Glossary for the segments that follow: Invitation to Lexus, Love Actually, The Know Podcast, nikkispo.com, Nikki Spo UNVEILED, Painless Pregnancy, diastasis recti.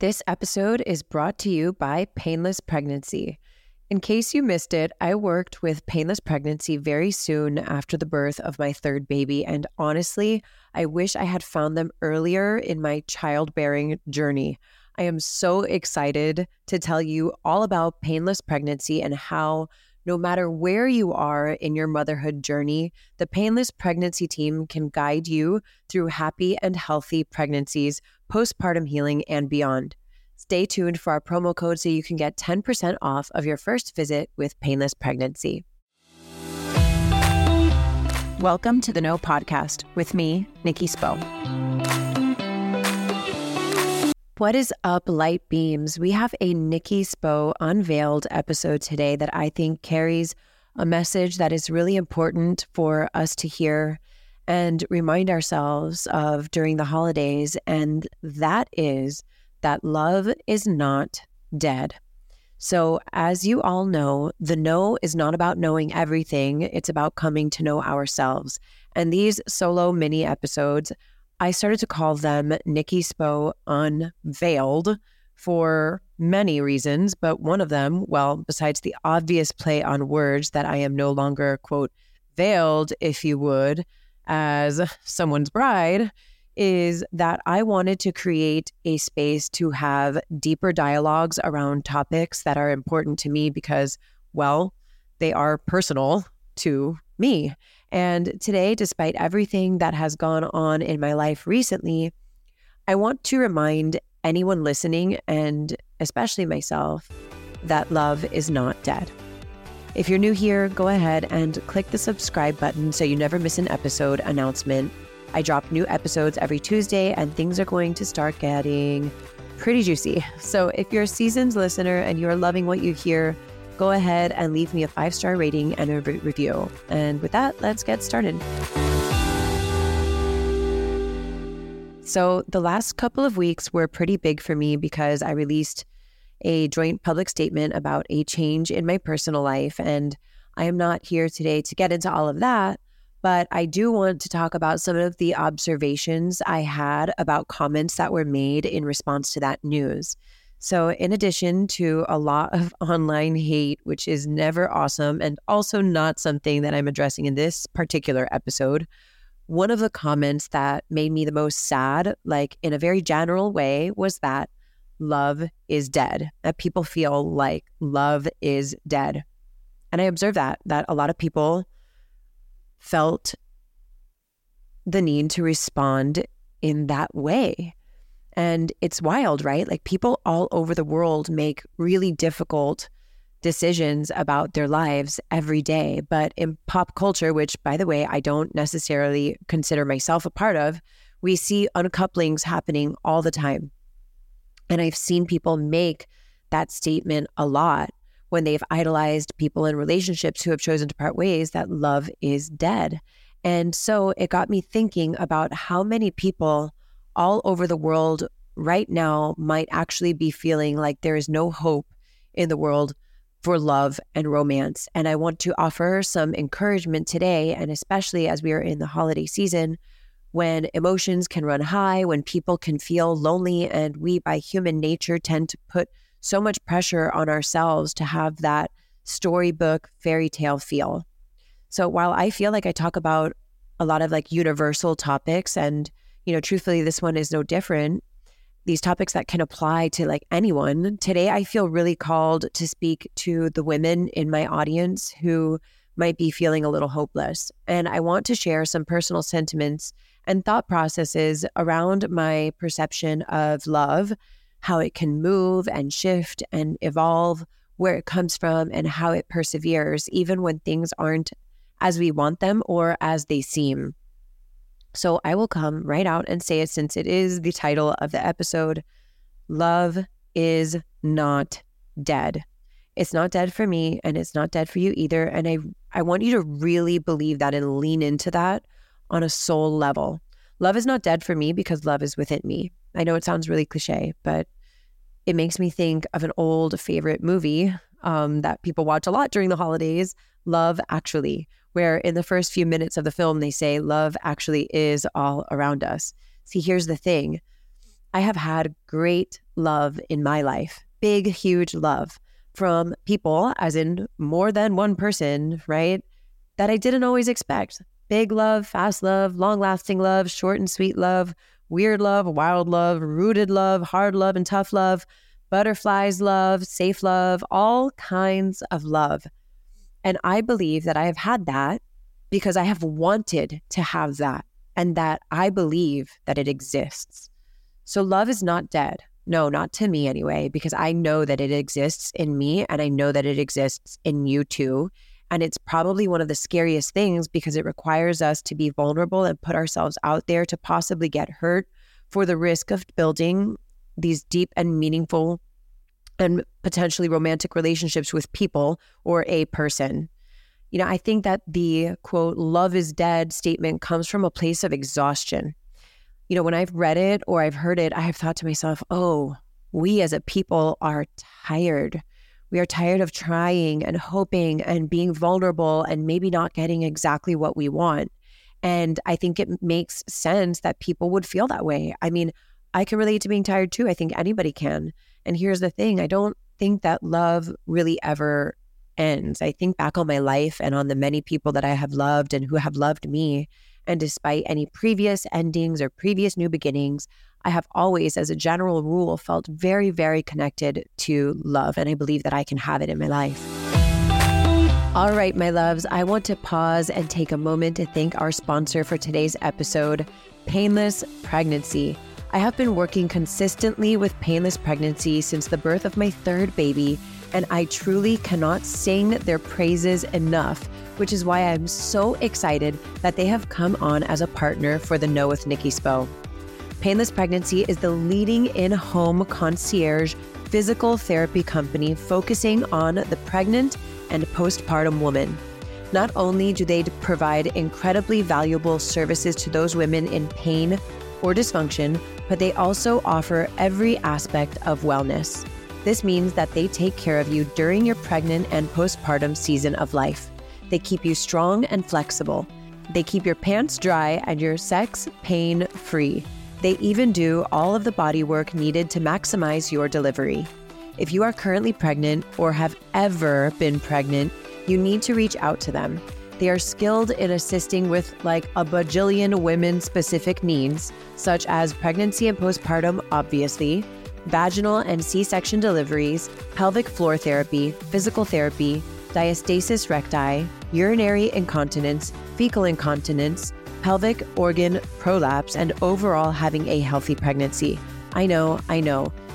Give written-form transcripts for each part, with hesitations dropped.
This episode is brought to you by Painless Pregnancy. In case you missed it, I worked with Painless Pregnancy very soon after the birth of my third baby, and honestly, I wish I had found them earlier in my childbearing journey. I am so excited to tell you all about Painless Pregnancy and how, no matter where you are in your motherhood journey, the Painless Pregnancy team can guide you through happy and healthy pregnancies, postpartum healing, and beyond. Stay tuned for our promo code so you can get 10% off of your first visit with Painless Pregnancy. Welcome to The Know Podcast with me, Nikki Spo. What is up, light beams? We have a Nikki Spo Unveiled episode today that I think carries a message that is really important for us to hear and remind ourselves of during the holidays, and that is that love is not dead. So as you all know, the know is not about knowing everything. It's about coming to know ourselves. And these solo mini episodes, I started to call them Nikki Spo Unveiled for many reasons. But one of them, well, besides the obvious play on words that I am no longer, quote, veiled, if you would, as someone's bride, is that I wanted to create a space to have deeper dialogues around topics that are important to me because, well, they are personal to me. And today, despite everything that has gone on in my life recently, I want to remind anyone listening, and especially myself, that love is not dead. If you're new here, go ahead and click the subscribe button so you never miss an episode announcement. I drop new episodes every Tuesday, and things are going to start getting pretty juicy. So if you're a seasoned listener and you're loving what you hear, go ahead and leave me a 5-star rating and a review. And with that, let's get started. So the last couple of weeks were pretty big for me because I released a joint public statement about a change in my personal life. And I am not here today to get into all of that, but I do want to talk about some of the observations I had about comments that were made in response to that news. So in addition to a lot of online hate, which is never awesome and also not something that I'm addressing in this particular episode, one of the comments that made me the most sad, like in a very general way, was that love is dead, that people feel like love is dead. And I observed that a lot of people felt the need to respond in that way. And it's wild, right? Like, people all over the world make really difficult decisions about their lives every day. But in pop culture, which, by the way, I don't necessarily consider myself a part of, we see uncouplings happening all the time. And I've seen people make that statement a lot when they've idolized people in relationships who have chosen to part ways, that love is dead. And so it got me thinking about how many people all over the world right now might actually be feeling like there is no hope in the world for love and romance. And I want to offer some encouragement today, and especially as we are in the holiday season, when emotions can run high, when people can feel lonely, and we by human nature tend to put so much pressure on ourselves to have that storybook fairy tale feel. So while I feel like I talk about a lot of like universal topics, and, you know, truthfully, this one is no different, these topics that can apply to like anyone, today I feel really called to speak to the women in my audience who might be feeling a little hopeless. And I want to share some personal sentiments and thought processes around my perception of love, how it can move and shift and evolve, where it comes from, and how it perseveres, even when things aren't as we want them or as they seem. So I will come right out and say it, since it is the title of the episode: love is not dead. It's not dead for me, and it's not dead for you either. And I want you to really believe that and lean into that on a soul level. Love is not dead for me because love is within me. I know it sounds really cliche, but it makes me think of an old favorite movie that people watch a lot during the holidays, Love Actually, where in the first few minutes of the film, they say, love actually is all around us. See, here's the thing. I have had great love in my life, big, huge love from people, as in more than one person, right? That I didn't always expect. Big love, fast love, long-lasting love, short and sweet love, weird love, wild love, rooted love, hard love and tough love, butterflies love, safe love, all kinds of love. And I believe that I have had that because I have wanted to have that, and that I believe that it exists. So love is not dead. No, not to me anyway, because I know that it exists in me, and I know that it exists in you too. And it's probably one of the scariest things because it requires us to be vulnerable and put ourselves out there to possibly get hurt, for the risk of building these deep and meaningful and potentially romantic relationships with people or a person. You know, I think that the quote, love is dead statement comes from a place of exhaustion. You know, when I've read it or I've heard it, I have thought to myself, oh, we as a people are tired. We are tired of trying and hoping and being vulnerable and maybe not getting exactly what we want. And I think it makes sense that people would feel that way. I mean, I can relate to being tired too. I think anybody can. And here's the thing. I don't think that love really ever ends. I think back on my life and on the many people that I have loved and who have loved me. And despite any previous endings or previous new beginnings, I have always, as a general rule, felt very, very connected to love. And I believe that I can have it in my life. All right, my loves, I want to pause and take a moment to thank our sponsor for today's episode, Painless Pregnancy. I have been working consistently with Painless Pregnancy since the birth of my third baby, and I truly cannot sing their praises enough, which is why I'm so excited that they have come on as a partner for The Know with Nikki Spo. Painless Pregnancy is the leading in-home concierge physical therapy company focusing on the pregnant and postpartum woman. Not only do they provide incredibly valuable services to those women in pain or dysfunction, but they also offer every aspect of wellness. This means that they take care of you during your pregnant and postpartum season of life. They keep you strong and flexible. They keep your pants dry and your sex pain-free. They even do all of the body work needed to maximize your delivery. If you are currently pregnant or have ever been pregnant, you need to reach out to them. They are skilled in assisting with like a bajillion women-specific needs, such as pregnancy and postpartum, obviously, vaginal and C-section deliveries, pelvic floor therapy, physical therapy, diastasis recti, urinary incontinence, fecal incontinence, pelvic organ prolapse, and overall having a healthy pregnancy. I know,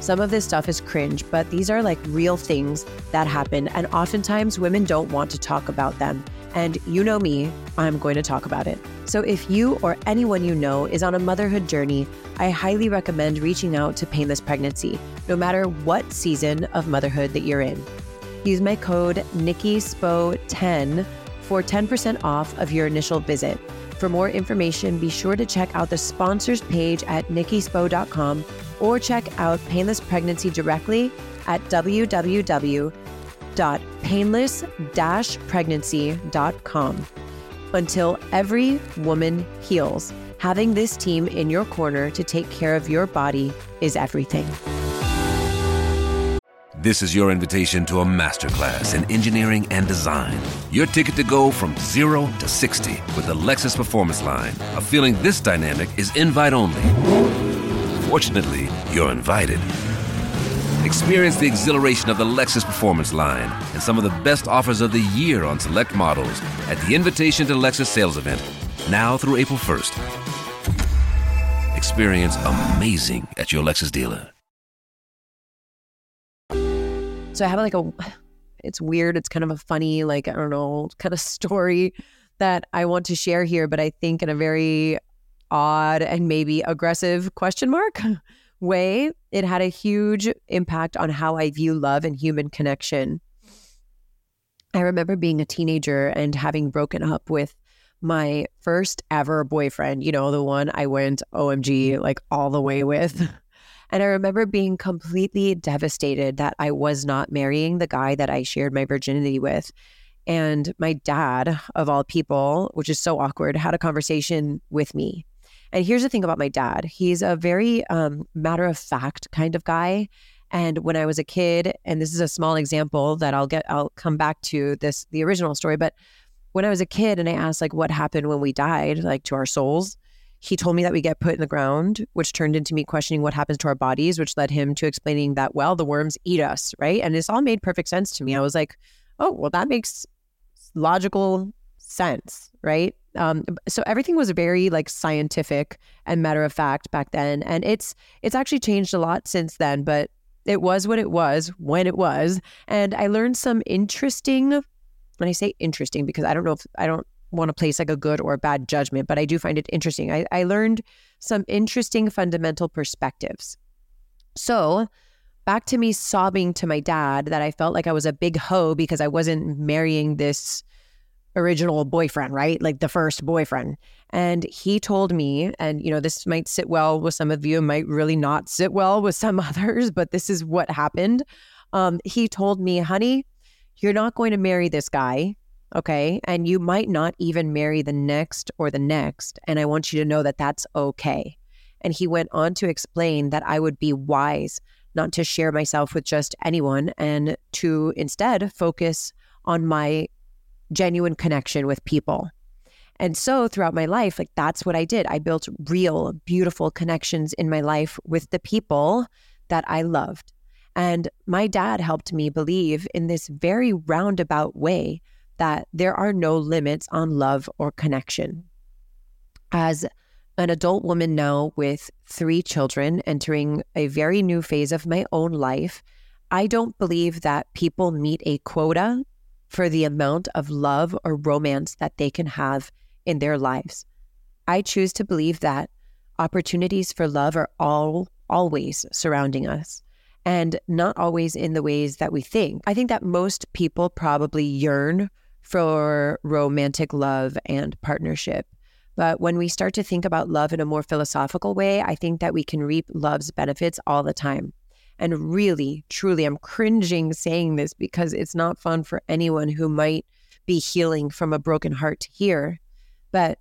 some of this stuff is cringe, but these are like real things that happen, and oftentimes women don't want to talk about them. And you know me, I'm going to talk about it. So if you or anyone you know is on a motherhood journey, I highly recommend reaching out to Painless Pregnancy, no matter what season of motherhood that you're in. Use my code NikkiSpo10 for 10% off of your initial visit. For more information, be sure to check out the sponsors page at nikkispo.com or check out Painless Pregnancy directly at www.painless-pregnancy.com. Until every woman heals, having this team in your corner to take care of your body is everything. This is your invitation to a masterclass in engineering and design. Your ticket to go from 0 to 60 with the Lexus Performance Line. A feeling this dynamic is invite only. Fortunately, you're invited. Experience the exhilaration of the Lexus Performance Line and some of the best offers of the year on select models at the Invitation to Lexus sales event, now through April 1st. Experience amazing at your Lexus dealer. So I have like it's weird. It's kind of a funny, like, I don't know, kind of story that I want to share here, but I think in a very odd and maybe aggressive way, it had a huge impact on how I view love and human connection. I remember being a teenager and having broken up with my first ever boyfriend, you know, the one I went OMG, like all the way with. And I remember being completely devastated that I was not marrying the guy that I shared my virginity with. And my dad, of all people, which is so awkward, had a conversation with me. And here's the thing about my dad. He's a very matter of fact kind of guy. And when I was a kid, and this is a small example that I'll come back to this, the original story. But when I was a kid and I asked like what happened when we died, like to our souls, he told me that we get put in the ground, which turned into me questioning what happens to our bodies, which led him to explaining that, well, the worms eat us, right? And this all made perfect sense to me. I was like, oh, well, that makes logical sense, right? So everything was very like scientific and matter of fact back then. And it's actually changed a lot since then, but it was what it was when it was. And I learned some interesting, when I say interesting, because I don't want to place like a good or a bad judgment, but I do find it interesting. I learned some interesting fundamental perspectives. So back to me sobbing to my dad that I felt like I was a big hoe because I wasn't marrying this original boyfriend, right? Like the first boyfriend. And he told me, and you know, this might sit well with some of you, might really not sit well with some others, but this is what happened. He told me, honey, you're not going to marry this guy. Okay. And you might not even marry the next or the next. And I want you to know that that's okay. And he went on to explain that I would be wise not to share myself with just anyone and to instead focus on my genuine connection with people. And so throughout my life, like that's what I did. I built real, beautiful connections in my life with the people that I loved. And my dad helped me believe in this very roundabout way that there are no limits on love or connection. As an adult woman now with 3 children entering a very new phase of my own life, I don't believe that people meet a quota for the amount of love or romance that they can have in their lives. I choose to believe that opportunities for love are always surrounding us, and not always in the ways that we think. I think that most people probably yearn for romantic love and partnership. But when we start to think about love in a more philosophical way, I think that we can reap love's benefits all the time. And really, truly, I'm cringing saying this because it's not fun for anyone who might be healing from a broken heart to hear. But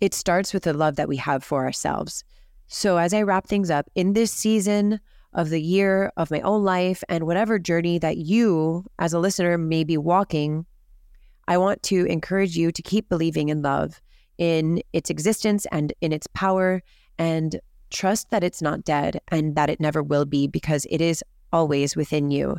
it starts with the love that we have for ourselves. So as I wrap things up, in this season of the year of my own life and whatever journey that you as a listener may be walking, I want to encourage you to keep believing in love, in its existence and in its power, and trust that it's not dead and that it never will be, because it is always within you.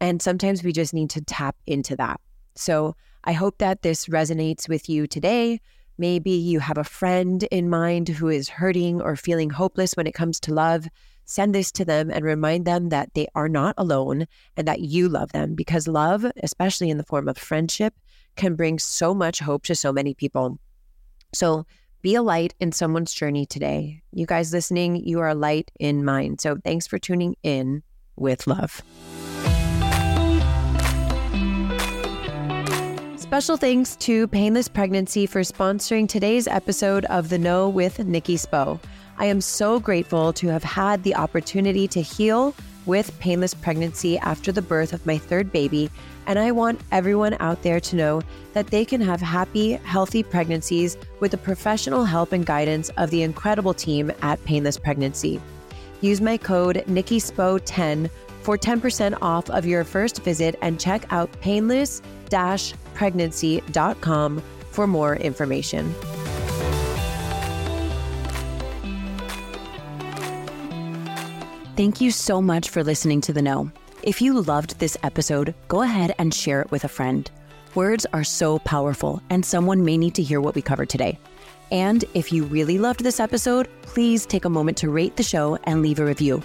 And sometimes we just need to tap into that. So I hope that this resonates with you today. Maybe you have a friend in mind who is hurting or feeling hopeless when it comes to love. Send this to them and remind them that they are not alone and that you love them, because love, especially in the form of friendship, can bring so much hope to so many people. So be a light in someone's journey today. You guys listening, you are a light in mine. So thanks for tuning in with love. Special thanks to Painless Pregnancy for sponsoring today's episode of The Know with Nikki Spo. I am so grateful to have had the opportunity to heal with Painless Pregnancy after the birth of my 3rd baby. And I want everyone out there to know that they can have happy, healthy pregnancies with the professional help and guidance of the incredible team at Painless Pregnancy. Use my code NikkiSpo10 for 10% off of your first visit and check out painless-pregnancy.com for more information. Thank you so much for listening to The Know. If you loved this episode, go ahead and share it with a friend. Words are so powerful, and someone may need to hear what we covered today. And if you really loved this episode, please take a moment to rate the show and leave a review.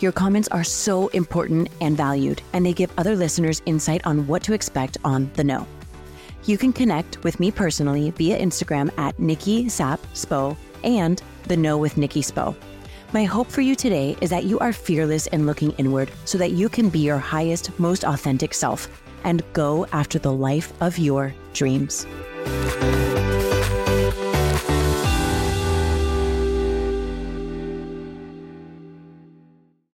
Your comments are so important and valued, and they give other listeners insight on what to expect on The Know. You can connect with me personally via Instagram at Nikki Sap Spo and The Know with Nikki Spo. My hope for you today is that you are fearless in looking inward so that you can be your highest, most authentic self and go after the life of your dreams.